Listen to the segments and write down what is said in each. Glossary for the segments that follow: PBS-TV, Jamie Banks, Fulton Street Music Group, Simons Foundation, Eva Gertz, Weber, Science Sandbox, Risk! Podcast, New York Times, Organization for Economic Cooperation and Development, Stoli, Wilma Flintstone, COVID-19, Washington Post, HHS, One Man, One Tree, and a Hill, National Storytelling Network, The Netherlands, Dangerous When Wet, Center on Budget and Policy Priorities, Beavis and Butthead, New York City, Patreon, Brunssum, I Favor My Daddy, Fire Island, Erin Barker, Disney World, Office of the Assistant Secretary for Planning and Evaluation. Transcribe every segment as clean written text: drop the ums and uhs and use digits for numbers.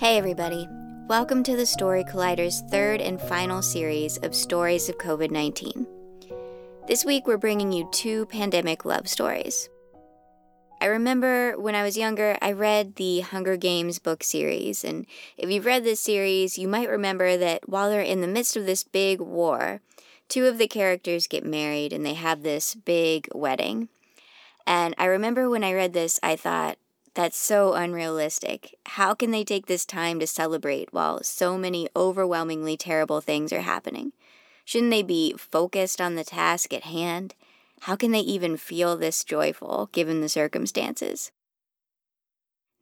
Hey everybody, welcome to the Story Collider's third and final series of Stories of COVID-19. This week we're bringing you two pandemic love stories. I remember when I was younger, I read the Hunger Games book series, and if you've read this series, you might remember that while they're in the midst of this big war, two of the characters get married and they have this big wedding. And I remember when I read this, I thought, that's so unrealistic. How can they take this time to celebrate while so many overwhelmingly terrible things are happening? Shouldn't they be focused on the task at hand? How can they even feel this joyful given the circumstances?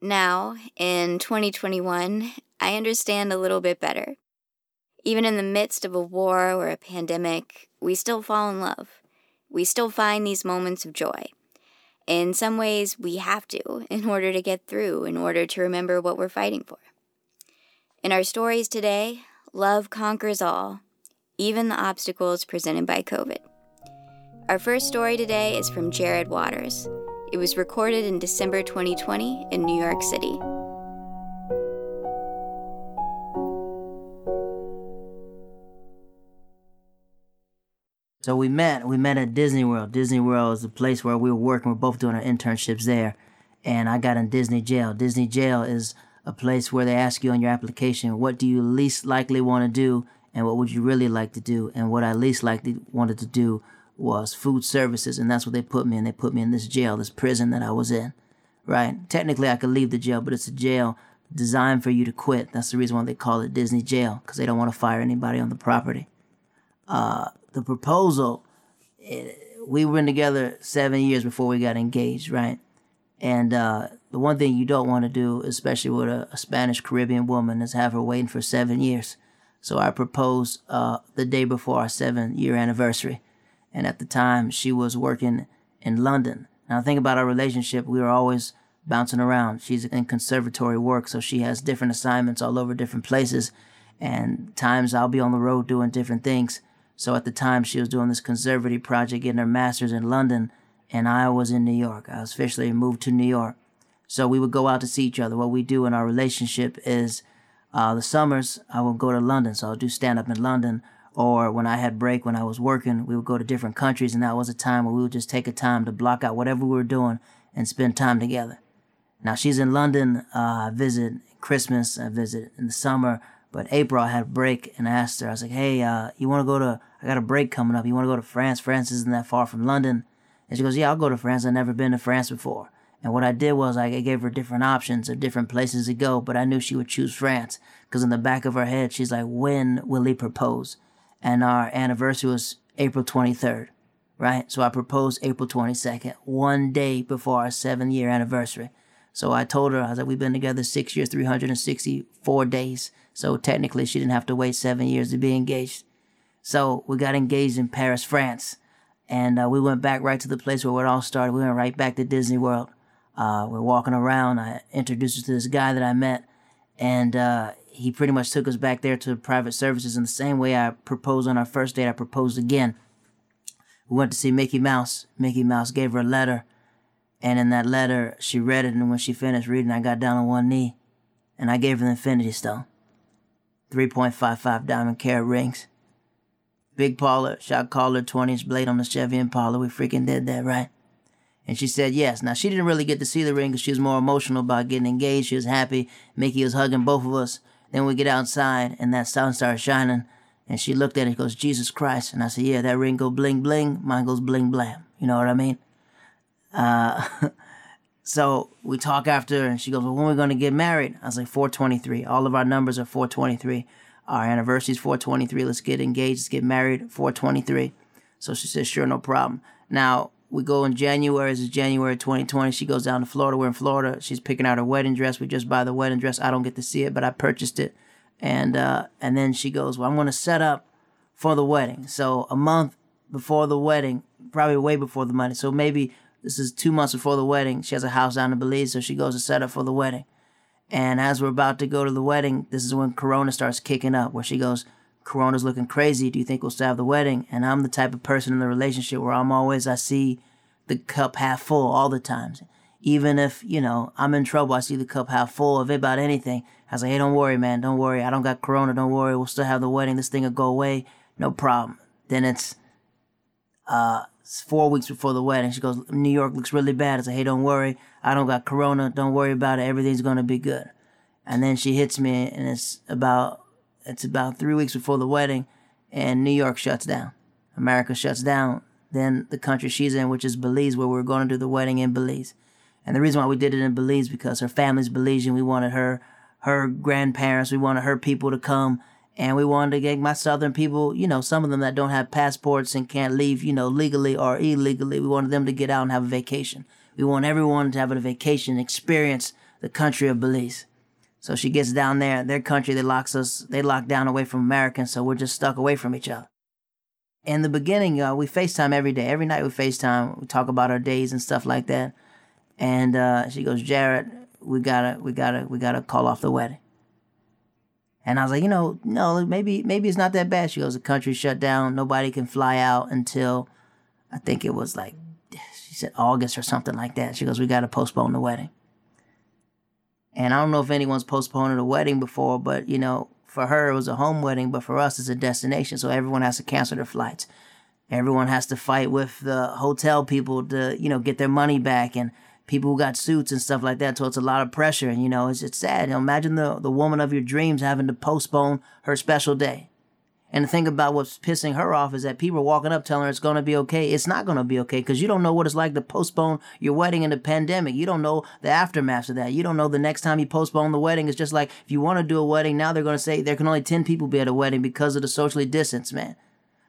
Now, in 2021, I understand a little bit better. Even in the midst of a war or a pandemic, we still fall in love. We still find these moments of joy. In some ways, we have to in order to get through, in order to remember what we're fighting for. In our stories today, love conquers all, even the obstacles presented by COVID. Our first story today is from Jared Waters. It was recorded in December 2020 in New York City. So we met at Disney World. Disney World is a place where we were working. We're both doing our internships there. And I got in Disney jail. Disney jail is a place where they ask you on your application, what do you least likely want to do and what would you really like to do? And what I least likely wanted to do was food services, and that's what they put me in. They put me in this jail, this prison that I was in, right? Technically, I could leave the jail, but it's a jail designed for you to quit. That's the reason why they call it Disney jail, because they don't want to fire anybody on the property. The proposal, we were together 7 years before we got engaged, right? And the one thing you don't want to do, especially with a Spanish Caribbean woman, is have her waiting for 7 years. So I proposed the day before our 7-year anniversary. And at the time, she was working in London. Now, think about our relationship. We were always bouncing around. She's in conservatory work, so she has different assignments all over different places. And times I'll be on the road doing different things. So at the time, she was doing this conservatory project, getting her master's in London, and I was in New York. I was officially moved to New York. So we would go out to see each other. What we do in our relationship is the summers, I would go to London. So I would do stand-up in London, or when I had break, when I was working, we would go to different countries, and that was a time where we would just take a time to block out whatever we were doing and spend time together. Now, she's in London. I visit Christmas. I visit in the summer. But April, I had a break, and I asked her, I was like, hey, you want to go to, I got a break coming up. You want to go to France? France isn't that far from London. And she goes, yeah, I'll go to France. I've never been to France before. And what I did was I gave her different options of different places to go, but I knew she would choose France because in the back of her head, she's like, when will he propose? And our anniversary was April 23rd, right? So I proposed April 22nd, one day before our 7-year anniversary. So I told her, I was like, we've been together 6 years, 364 days. So technically, she didn't have to wait 7 years to be engaged. So we got engaged in Paris, France. And we went back right to the place where it all started. We went right back to Disney World. We're walking around. I introduced her to this guy that I met. And he pretty much took us back there to private services in the same way I proposed on our first date. I proposed again. We went to see Mickey Mouse. Mickey Mouse gave her a letter. And in that letter, she read it. And when she finished reading, I got down on one knee. And I gave her the Infinity Stone. 3.55 diamond carat rings. Big Paula, shot caller, 20-inch blade on the Chevy Impala. We freaking did that, right? And she said yes. Now, she didn't really get to see the ring because she was more emotional about getting engaged. She was happy. Mickey was hugging both of us. Then we get outside, and that sun started shining. And she looked at it and goes, Jesus Christ. And I said, yeah, that ring go bling, bling. Mine goes bling, blam. You know what I mean? So we talk after, and she goes, well, when are we going to get married? I was like, 423. All of our numbers are 423. Our anniversary is 4/23. Let's get engaged. Let's get married. 4/23. So she says, sure, no problem. Now, we go in January. This is January 2020. She goes down to Florida. We're in Florida. She's picking out her wedding dress. We just buy the wedding dress. I don't get to see it, but I purchased it. And then she goes, well, I'm going to set up for the wedding. So a month before the wedding, probably way before the wedding. So maybe this is 2 months before the wedding. She has a house down in Belize, so she goes to set up for the wedding. And as we're about to go to the wedding, this is when Corona starts kicking up, where she goes, Corona's looking crazy. Do you think we'll still have the wedding? And I'm the type of person in the relationship where I see the cup half full all the time. Even if, I'm in trouble, I see the cup half full of it about anything. I was like, hey, don't worry, man. Don't worry. I don't got Corona. Don't worry. We'll still have the wedding. This thing will go away. No problem. Then it's 4 weeks before the wedding. She goes, New York looks really bad. I said, hey, don't worry. I don't got Corona. Don't worry about it. Everything's going to be good. And then she hits me, and it's about 3 weeks before the wedding, and New York shuts down. America shuts down. Then the country she's in, which is Belize, where we're going to do the wedding in Belize. And the reason why we did it in Belize, because her family's Belizean. We wanted her grandparents, we wanted her people to come, and we wanted to get my Southern people, some of them that don't have passports and can't leave, legally or illegally. We wanted them to get out and have a vacation. We want everyone to have a vacation, experience the country of Belize. So she gets down there, their country, they lock down away from Americans, so we're just stuck away from each other. In the beginning, we FaceTime every day. Every night we FaceTime, we talk about our days and stuff like that. And she goes, Jared, we gotta call off the wedding. And I was like, no, maybe it's not that bad. She goes, the country's shut down. Nobody can fly out until, I think it was like, she said August or something like that. She goes, we gotta postpone the wedding. And I don't know if anyone's postponed a wedding before, but for her it was a home wedding, but for us it's a destination. So everyone has to cancel their flights. Everyone has to fight with the hotel people to, get their money back, and people who got suits and stuff like that, so it's a lot of pressure, and it's sad. Imagine the woman of your dreams having to postpone her special day. And the thing about what's pissing her off is that people are walking up telling her it's going to be okay. It's not going to be okay, because you don't know what it's like to postpone your wedding in the pandemic. You don't know the aftermath of that. You don't know the next time you postpone the wedding. It's just like, if you want to do a wedding, now they're going to say there can only 10 people be at a wedding because of the socially distance, man.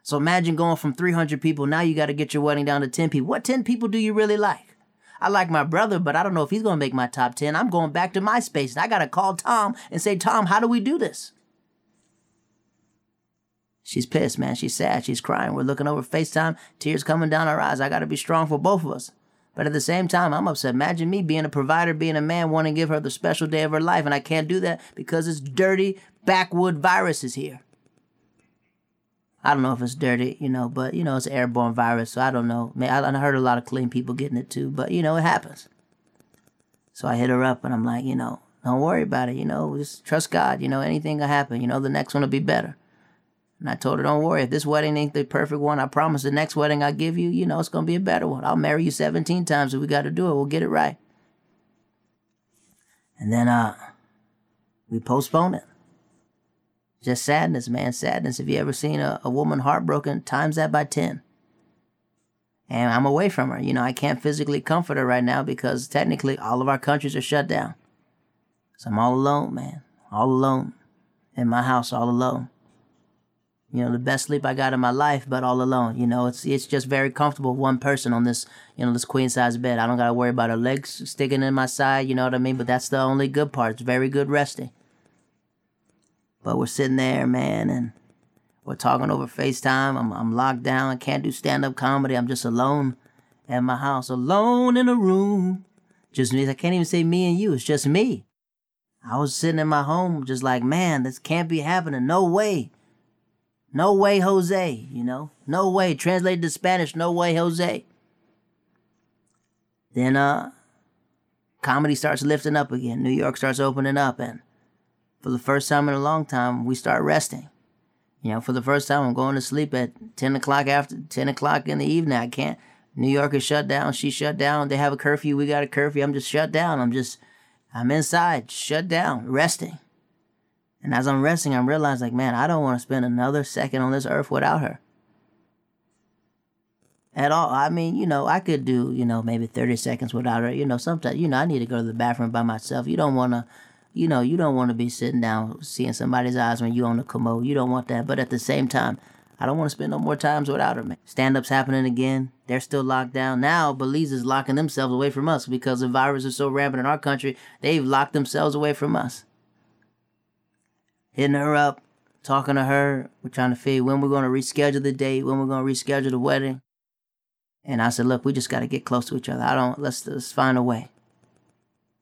So imagine going from 300 people, now you got to get your wedding down to 10 people. What 10 people do you really like? I like my brother, but I don't know if he's going to make my top 10. I'm going back to MySpace, and I got to call Tom and say, Tom, how do we do this? She's pissed, man. She's sad. She's crying. We're looking over FaceTime, tears coming down our eyes. I got to be strong for both of us. But at the same time, I'm upset. Imagine me being a provider, being a man, wanting to give her the special day of her life, and I can't do that because this dirty backwood virus is here. I don't know if it's dirty, but, it's an airborne virus, so I don't know. I heard a lot of clean people getting it too, but, it happens. So I hit her up, and I'm like, don't worry about it, just trust God, anything will happen, the next one will be better. And I told her, don't worry, if this wedding ain't the perfect one, I promise the next wedding I give you, it's going to be a better one. I'll marry you 17 times if we got to do it. We'll get it right. And then we postponed it. Just sadness, man, sadness. If you ever seen a woman heartbroken, times that by 10. And I'm away from her. I can't physically comfort her right now because technically all of our countries are shut down. So I'm all alone, man, all alone. In my house, all alone. The best sleep I got in my life, but all alone. It's just very comfortable, one person on this, this queen-size bed. I don't got to worry about her legs sticking in my side, you know what I mean? But that's the only good part. It's very good resting. But we're sitting there, man, and we're talking over FaceTime. I'm locked down. I can't do stand-up comedy. I'm just alone at my house, alone in a room. Just me. I can't even say me and you. It's just me. I was sitting in my home just like, man, this can't be happening. No way. No way, Jose, No way. Translated to Spanish, no way, Jose. Then comedy starts lifting up again. New York starts opening up, and for the first time in a long time, we start resting. For the first time, I'm going to sleep at 10 o'clock after 10 o'clock in the evening. I can't. New York is shut down. She's shut down. They have a curfew. We got a curfew. I'm just shut down. I'm inside, shut down, resting. And as I'm resting, I'm realizing, I don't want to spend another second on this earth without her. At all. I could do, maybe 30 seconds without her. Sometimes, I need to go to the bathroom by myself. You don't want to. You know, you don't want to be sitting down seeing somebody's eyes when you on the commode. You don't want that. But at the same time, I don't want to spend no more times without her, man. Stand-up's happening again. They're still locked down. Now, Belize is locking themselves away from us because the virus is so rampant in our country, they've locked themselves away from us. Hitting her up, talking to her. We're trying to figure when we're going to reschedule the date, when we're going to reschedule the wedding. And I said, look, we just got to get close to each other. Let's find a way.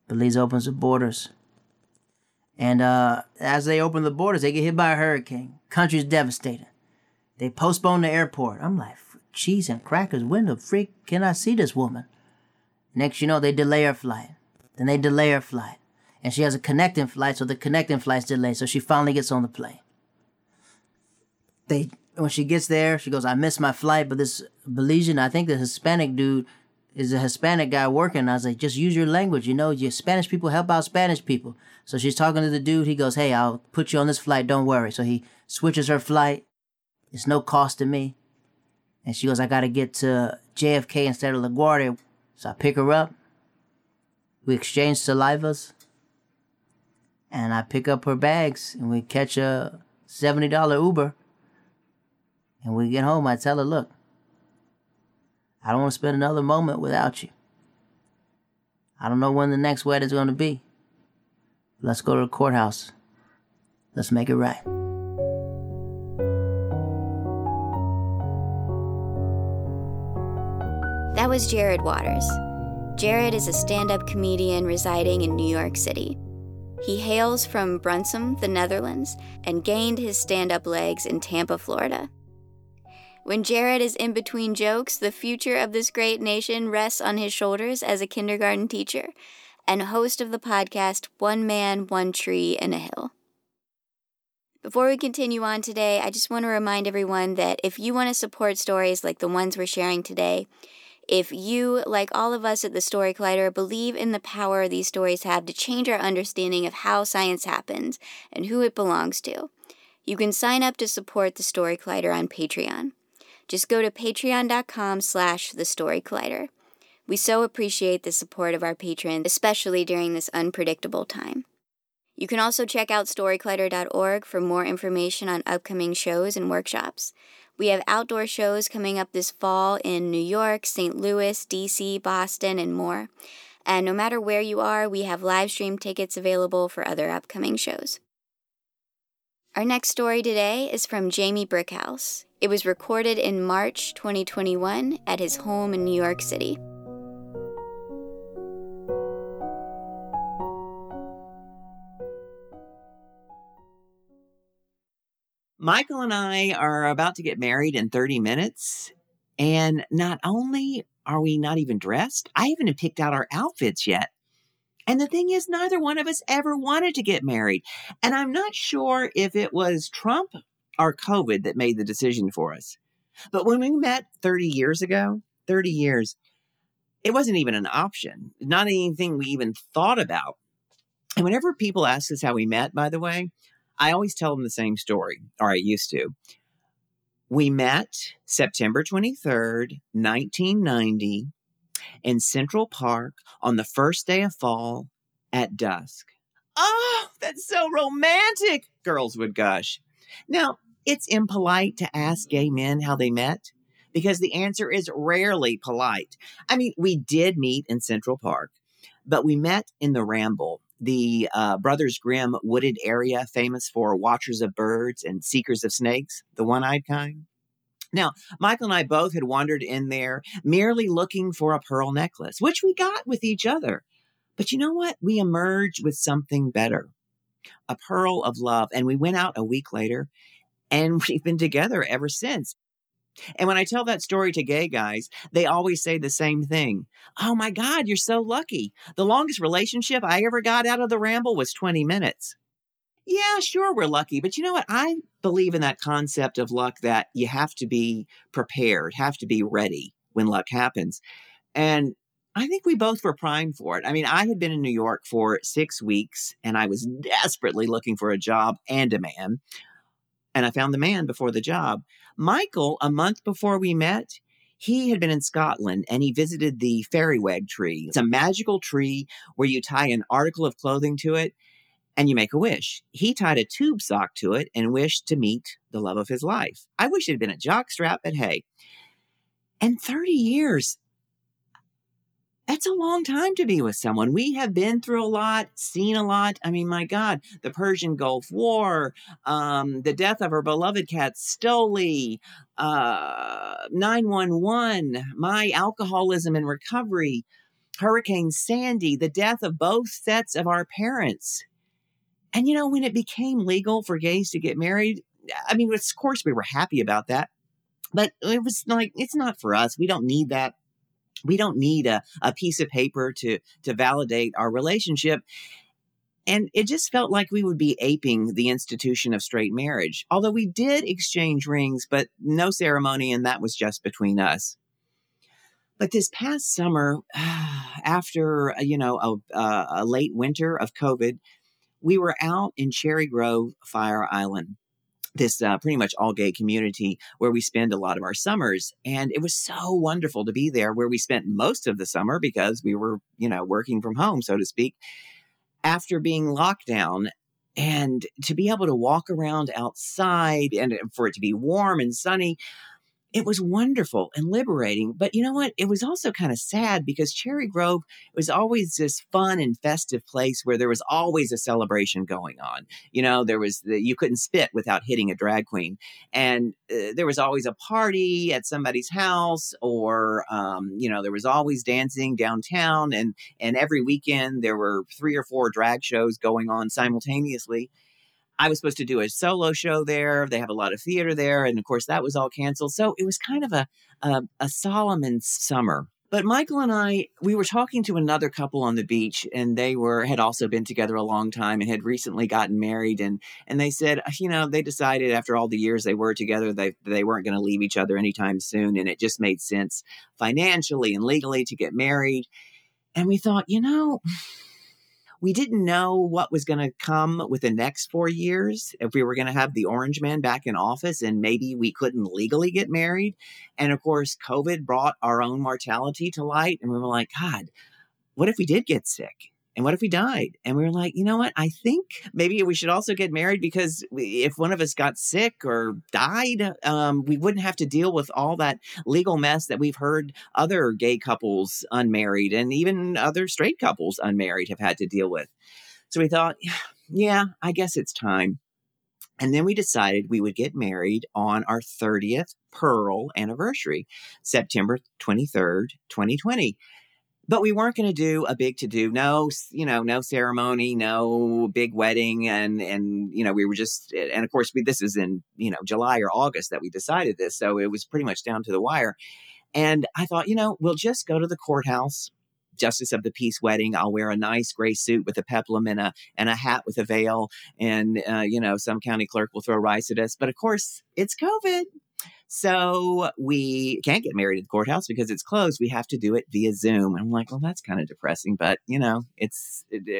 Belize opens the borders. And as they open the borders, they get hit by a hurricane. Country's devastated. They postponed the airport. I'm like, cheese and crackers, when the freak can I see this woman? Next, you know, they delay her flight. Then they delay her flight. And she has a connecting flight, so the connecting flight's delayed, so she finally gets on the plane. When she gets there, she goes, I missed my flight, but this Belizean, I think the Hispanic dude, is a Hispanic guy working. And I was like, just use your language. You know, your Spanish people help out Spanish people. So she's talking to the dude. He goes, hey, I'll put you on this flight. Don't worry. So he switches her flight. It's no cost to me. And she goes, I got to get to JFK instead of LaGuardia. So I pick her up. We exchange salivas. And I pick up her bags. And we catch a $70 Uber. And we get home. I tell her, look, I don't want to spend another moment without you. I don't know when the next wedding's going to be. Let's go to the courthouse. Let's make it right. That was Jared Waters. Jared is a stand-up comedian residing in New York City. He hails from Brunssum, the Netherlands, and gained his stand-up legs in Tampa, Florida. When Jared is in between jokes, the future of this great nation rests on his shoulders as a kindergarten teacher and host of the podcast One Man, One Tree, and a Hill. Before we continue on today, I just want to remind everyone that if you want to support stories like the ones we're sharing today, if you, like all of us at the Story Collider, believe in the power these stories have to change our understanding of how science happens and who it belongs to, you can sign up to support the Story Collider on Patreon. Just go to patreon.com/thestorycollider. We so appreciate the support of our patrons, especially during this unpredictable time. You can also check out storycollider.org for more information on upcoming shows and workshops. We have outdoor shows coming up this fall in New York, St. Louis, D.C., Boston, and more. And no matter where you are, we have live stream tickets available for other upcoming shows. Our next story today is from Jamie Brickhouse. It was recorded in March 2021 at his home in New York City. Michael and I are about to get married in 30 minutes. And not only are we not even dressed, I haven't picked out our outfits yet. And the thing is, neither one of us ever wanted to get married. And I'm not sure if it was Trump or COVID that made the decision for us. But when we met 30 years ago, it wasn't even an option, not anything we even thought about. And whenever people ask us how we met, by the way, I always tell them the same story, or I used to. We met September 23rd, 1990. In Central Park on the first day of fall at dusk. Oh, that's so romantic, girls would gush. Now, it's impolite to ask gay men how they met because the answer is rarely polite. I mean, we did meet in Central Park, but we met in the Ramble, the Brothers Grimm wooded area famous for watchers of birds and seekers of snakes, the one-eyed kind. Now, Michael and I both had wandered in there merely looking for a pearl necklace, which we got with each other. But you know what? We emerged with something better, a pearl of love. And we went out a week later, and we've been together ever since. And when I tell that story to gay guys, they always say the same thing. Oh, my God, you're so lucky. The longest relationship I ever got out of the Ramble was 20 minutes. Yeah, sure, we're lucky. But you know what? I believe in that concept of luck that you have to be prepared, have to be ready when luck happens. And I think we both were primed for it. I mean, I had been in New York for 6 weeks and I was desperately looking for a job and a man. And I found the man before the job. Michael, a month before we met, he had been in Scotland and he visited the Fairy Wish Tree. It's a magical tree where you tie an article of clothing to it. and you make a wish. He tied a tube sock to it and wished to meet the love of his life. I wish it had been a jockstrap, but hey. And 30 years, that's a long time to be with someone. We have been through a lot, seen a lot. I mean, my God, the Persian Gulf War, the death of her beloved cat, Stoli, 9/11, my alcoholism and recovery, Hurricane Sandy, the death of both sets of our parents. And, you know, when it became legal for gays to get married, I mean, of course, we were happy about that. But it was like, it's not for us. We don't need that. We don't need a piece of paper to validate our relationship. And it just felt like we would be aping the institution of straight marriage. Although we did exchange rings, but no ceremony, and that was just between us. But this past summer, after, you know, a late winter of COVID, we were out in Cherry Grove, Fire Island, this pretty much all gay community where we spend a lot of our summers. And it was so wonderful to be there, where we spent most of the summer because we were, you know, working from home, so to speak, after being locked down, and to be able to walk around outside and for it to be warm and sunny. It was wonderful and liberating. But you know what? It was also kind of sad because Cherry Grove was always this fun and festive place where there was always a celebration going on. You know, there was you couldn't spit without hitting a drag queen. And there was always a party at somebody's house, or, you know, there was always dancing downtown. And every weekend there were 3 or 4 drag shows going on simultaneously. I was supposed to do a solo show there. They have a lot of theater there. And of course, that was all canceled. So it was kind of a Solomon summer. But Michael and I, we were talking to another couple on the beach, and they had also been together a long time and had recently gotten married. And they said, you know, they decided after all the years they were together, they weren't going to leave each other anytime soon. And it just made sense financially and legally to get married. And we thought, you know... We didn't know what was going to come with the next 4 years, if we were going to have the orange man back in office and maybe we couldn't legally get married. And of course, COVID brought our own mortality to light. And we were like, God, what if we did get sick? And what if we died? And we were like, you know what? I think maybe we should also get married, because if one of us got sick or died, we wouldn't have to deal with all that legal mess that we've heard other gay couples unmarried and even other straight couples unmarried have had to deal with. So we thought, yeah, I guess it's time. And then we decided we would get married on our 30th Pearl anniversary, September 23rd, 2020. But we weren't going to do a big to-do, no, you know, no ceremony, no big wedding. And you know, we were just, and of course, this is in, you know, July or August that we decided this. So it was pretty much down to the wire. And I thought, you know, we'll just go to the courthouse, Justice of the Peace wedding. I'll wear a nice gray suit with a peplum and a hat with a veil. And, you know, some county clerk will throw rice at us. But of course, it's COVID. So we can't get married at the courthouse because it's closed. We have to do it via Zoom. And I'm like, well, that's kind of depressing, but you know,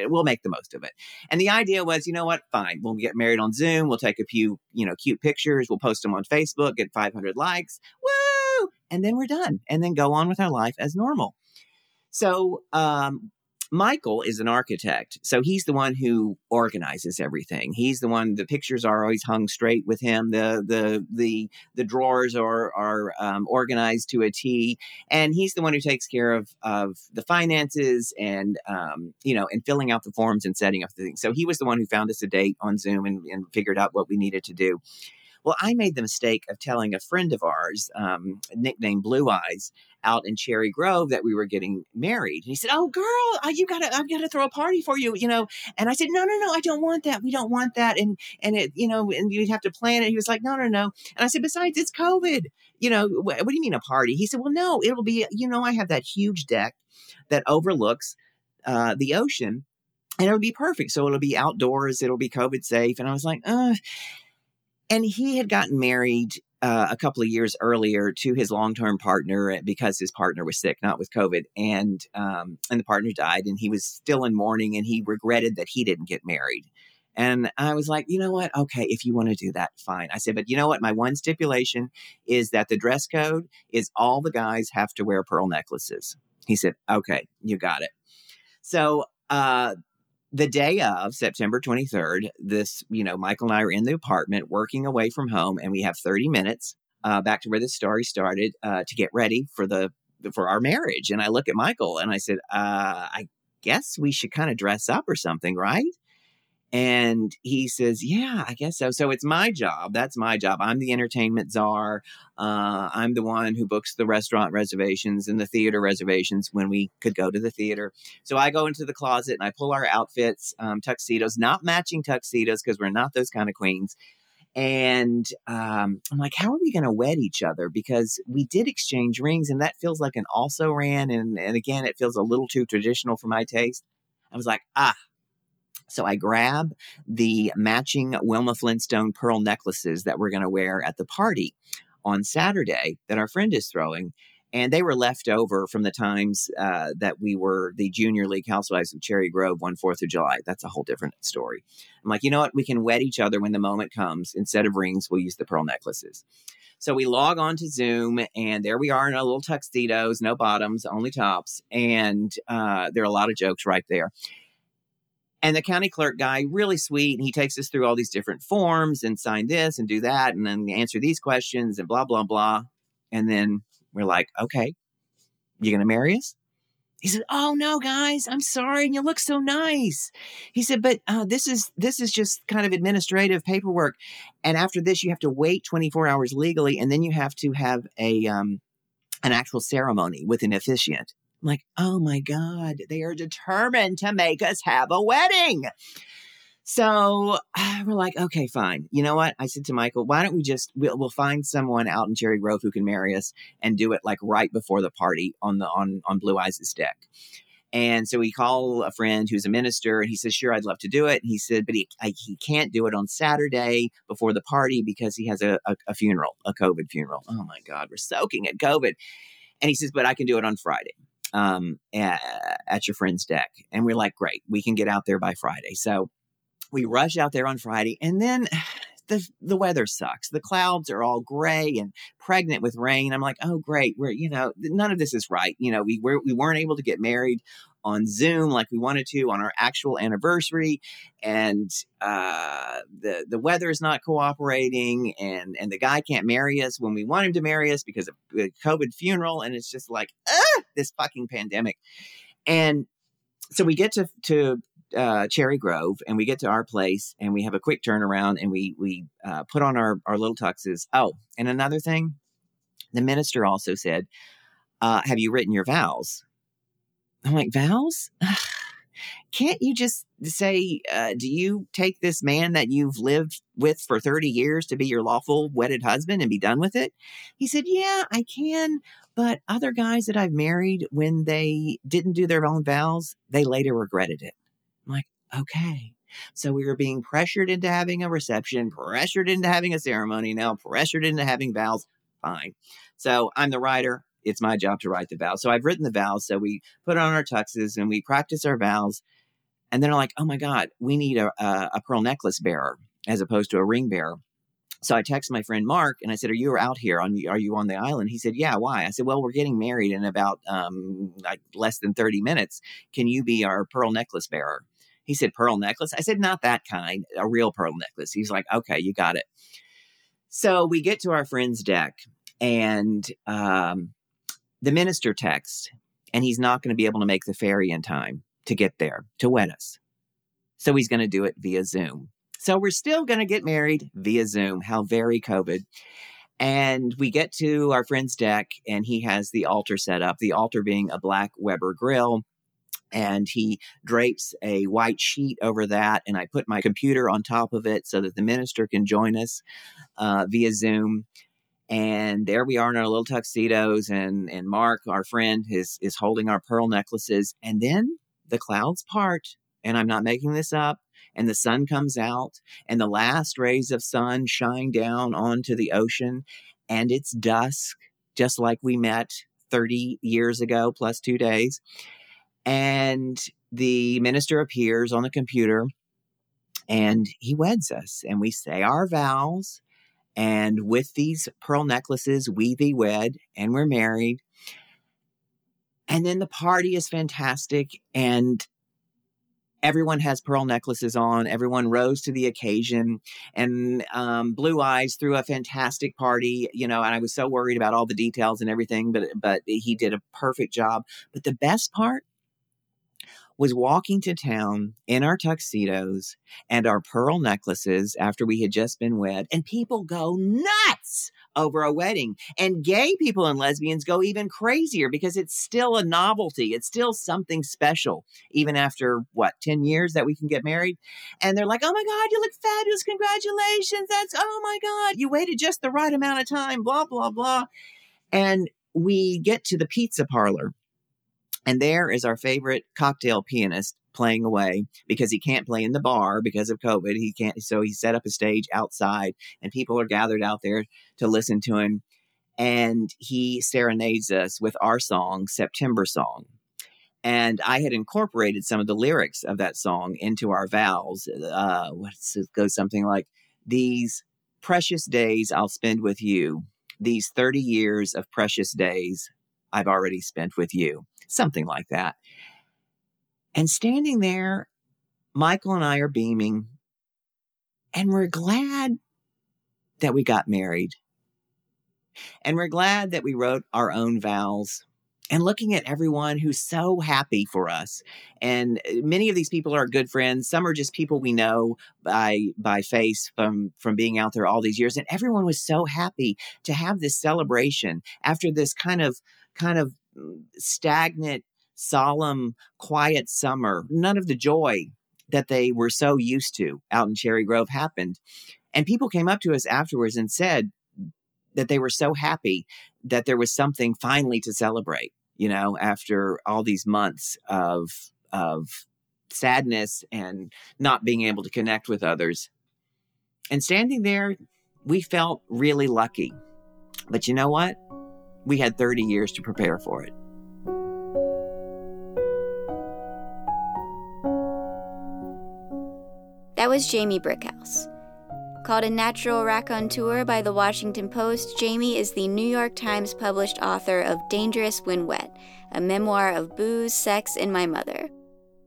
we'll make the most of it. And the idea was, you know what? Fine. We'll get married on Zoom. We'll take a few, you know, cute pictures. We'll post them on Facebook, get 500 likes. Woo! And then we're done, and then go on with our life as normal. So, Michael is an architect, so he's the one who organizes everything. He's the one. The pictures are always hung straight with him. The drawers are organized to a T, and he's the one who takes care of the finances and you know, and filling out the forms and setting up the things. So he was the one who found us a date on Zoom and figured out what we needed to do. Well, I made the mistake of telling a friend of ours, nicknamed Blue Eyes, out in Cherry Grove, that we were getting married. And he said, "Oh, girl, I've got to throw a party for you, you know." And I said, "No, I don't want that. We don't want that. And it, you know, and you'd have to plan it." He was like, "No." And I said, "Besides, it's COVID. You know, what do you mean a party?" He said, "Well, no, it'll be, you know, I have that huge deck that overlooks the ocean, and it'll be perfect. So it'll be outdoors. It'll be COVID safe." And I was like, "Ugh." And he had gotten married a couple of years earlier to his long-term partner because his partner was sick, not with COVID. And the partner died, and he was still in mourning, and he regretted that he didn't get married. And I was like, you know what? Okay, if you want to do that, fine. I said, but you know what? My one stipulation is that the dress code is all the guys have to wear pearl necklaces. He said, okay, you got it. So The day of September 23rd, this, Michael and I are in the apartment working away from home, and we have 30 minutes back to where the story started to get ready for our marriage. And I look at Michael and I said, I guess we should kind of dress up or something, right? And he says, yeah, I guess so. So it's my job. That's my job. I'm the entertainment czar. I'm the one who books the restaurant reservations and the theater reservations when we could go to the theater. So I go into the closet and I pull our outfits, tuxedos, not matching tuxedos because we're not those kind of queens. And I'm like, how are we going to wed each other? Because we did exchange rings and that feels like an also ran. And again, it feels a little too traditional for my taste. I was like, So I grab the matching Wilma Flintstone pearl necklaces that we're going to wear at the party on Saturday that our friend is throwing. And they were left over from the times that we were the Junior League Housewives of Cherry Grove on 4th of July. That's a whole different story. I'm like, you know what? We can wed each other when the moment comes. Instead of rings, we'll use the pearl necklaces. So we log on to Zoom, and there we are in our little tuxedos, no bottoms, only tops. And there are a lot of jokes right there. And the county clerk guy, really sweet. And he takes us through all these different forms and sign this and do that and then answer these questions and blah, blah, blah. And then we're like, okay, you going to marry us? He said, oh, no, guys, I'm sorry. And you look so nice. He said, but this is just kind of administrative paperwork. And after this, you have to wait 24 hours legally. And then you have to have a an actual ceremony with an officiant. I'm like, oh my God, they are determined to make us have a wedding. So we're like, okay, fine. You know what? I said to Michael, why don't we just, we'll find someone out in Cherry Grove who can marry us and do it like right before the party on Blue Eyes' deck. And so we call a friend who's a minister and he says, sure, I'd love to do it. And he said, but he can't do it on Saturday before the party because he has a funeral, a COVID funeral. Oh my God, we're soaking at COVID. And he says, but I can do it on Friday. At your friend's deck. And we're like, great, we can get out there by Friday. So we rush out there on Friday, and then the weather sucks. The clouds are all gray and pregnant with rain. I'm like, oh great, we're none of this is right. We weren't able to get married on Zoom like we wanted to on our actual anniversary, and the weather is not cooperating, and the guy can't marry us when we want him to marry us because of the COVID funeral, and it's just like, this fucking pandemic. And so we get to Cherry Grove and we get to our place and we have a quick turnaround and we put on our little tuxes. Oh, and another thing, the minister also said, have you written your vows? I'm like, vows? Can't you just say, do you take this man that you've lived with for 30 years to be your lawful wedded husband and be done with it? He said, yeah, I can. But other guys that I've married, when they didn't do their own vows, they later regretted it. I'm like, okay. So we were being pressured into having a reception, pressured into having a ceremony, now pressured into having vows. Fine. So I'm the writer. It's my job to write the vows. So I've written the vows. So we put on our tuxes and we practice our vows. And then I'm like, oh my God, we need a pearl necklace bearer as opposed to a ring bearer. So I text my friend Mark and I said, are you on the island? He said, yeah, why? I said, well, we're getting married in about less than 30 minutes. Can you be our pearl necklace bearer? He said, pearl necklace? I said, not that kind, a real pearl necklace. He's like, okay, you got it. So we get to our friend's deck and the minister texts, and he's not going to be able to make the ferry in time to get there to wed us. So he's going to do it via Zoom. So we're still going to get married via Zoom. How very COVID. And we get to our friend's deck and he has the altar set up, the altar being a black Weber grill. And he drapes a white sheet over that. And I put my computer on top of it so that the minister can join us via Zoom. And there we are in our little tuxedos. And Mark, our friend, is holding our pearl necklaces. And then the clouds part. And I'm not making this up. And the sun comes out and the last rays of sun shine down onto the ocean. And it's dusk, just like we met 30 years ago, plus 2 days. And the minister appears on the computer and he weds us. And we say our vows. And with these pearl necklaces, we thee wed and we're married. And then the party is fantastic. And everyone has pearl necklaces on. Everyone rose to the occasion, and Blue Eyes threw a fantastic party, you know, and I was so worried about all the details and everything, but he did a perfect job. But the best part was walking to town in our tuxedos and our pearl necklaces after we had just been wed, and people go nuts over a wedding. And gay people and lesbians go even crazier because it's still a novelty. It's still something special, even after, 10 years that we can get married. And they're like, oh my God, you look fabulous. Congratulations. Oh my God, you waited just the right amount of time, blah, blah, blah. And we get to the pizza parlor, and there is our favorite cocktail pianist playing away, because he can't play in the bar because of COVID. He can't. So he set up a stage outside, and people are gathered out there to listen to him. And he serenades us with our song, September Song. And I had incorporated some of the lyrics of that song into our vows. It goes something like, these precious days I'll spend with you. These 30 years of precious days I've already spent with you. Something like that. And standing there, Michael and I are beaming, and we're glad that we got married. And we're glad that we wrote our own vows, and looking at everyone who's so happy for us. And many of these people are good friends. Some are just people we know by face from being out there all these years. And everyone was so happy to have this celebration after this kind of stagnant, solemn, quiet summer. None of the joy that they were so used to out in Cherry Grove happened. And people came up to us afterwards and said that they were so happy that there was something finally to celebrate, you know, after all these months of sadness and not being able to connect with others. And standing there, we felt really lucky. But you know what? We had 30 years to prepare for it. That was Jamie Brickhouse. Called a natural raconteur by the Washington Post, Jamie is the New York Times published author of Dangerous When Wet, a memoir of booze, sex, and my mother.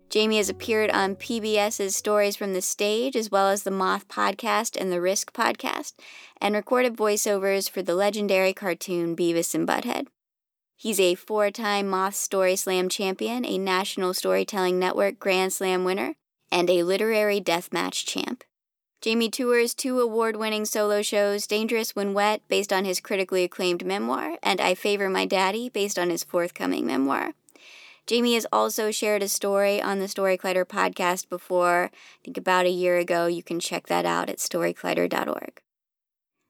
Jamie has appeared on PBS's Stories from the Stage, as well as The Moth Podcast and the Risk! Podcast, and recorded voiceovers for the legendary cartoon Beavis and Butthead. He's a four-time Moth Story Slam champion, a National Storytelling Network Grand Slam winner, and a literary deathmatch champ. Jamie tours two award-winning solo shows, Dangerous When Wet, based on his critically acclaimed memoir, and I Favor My Daddy, based on his forthcoming memoir. Jamie has also shared a story on the Story Collider podcast before, I think about a year ago. You can check that out at storycollider.org.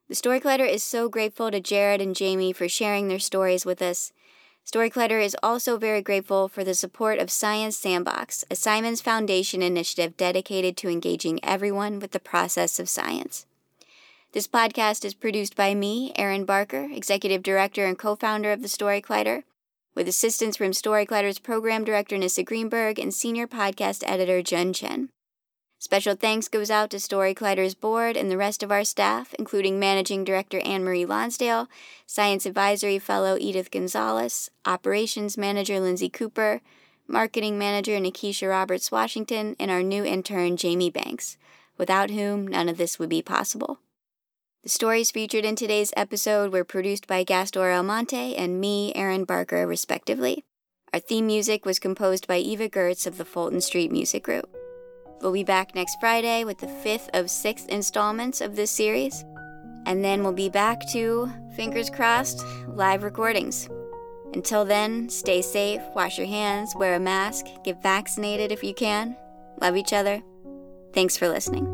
The Story Collider is so grateful to Jared and Jamie for sharing their stories with us. Story Collider is also very grateful for the support of Science Sandbox, a Simons Foundation initiative dedicated to engaging everyone with the process of science. This podcast is produced by me, Erin Barker, executive director and co-founder of the Story Collider, with assistance from Story Collider's program director, Nissa Greenberg, and senior podcast editor, Jun Chen. Special thanks goes out to Story Collider's board and the rest of our staff, including managing director Anne-Marie Lonsdale, science advisory fellow Edith Gonzalez, operations manager Lindsay Cooper, marketing manager Nakisha Roberts-Washington, and our new intern, Jamie Banks, without whom none of this would be possible. The stories featured in today's episode were produced by Gastor Almonte and me, Erin Barker, respectively. Our theme music was composed by Eva Gertz of the Fulton Street Music Group. We'll be back next Friday with the 5th of 6 installments of this series, and then we'll be back to, fingers crossed, live recordings. Until then, stay safe, wash your hands, wear a mask, get vaccinated if you can, love each other. Thanks for listening.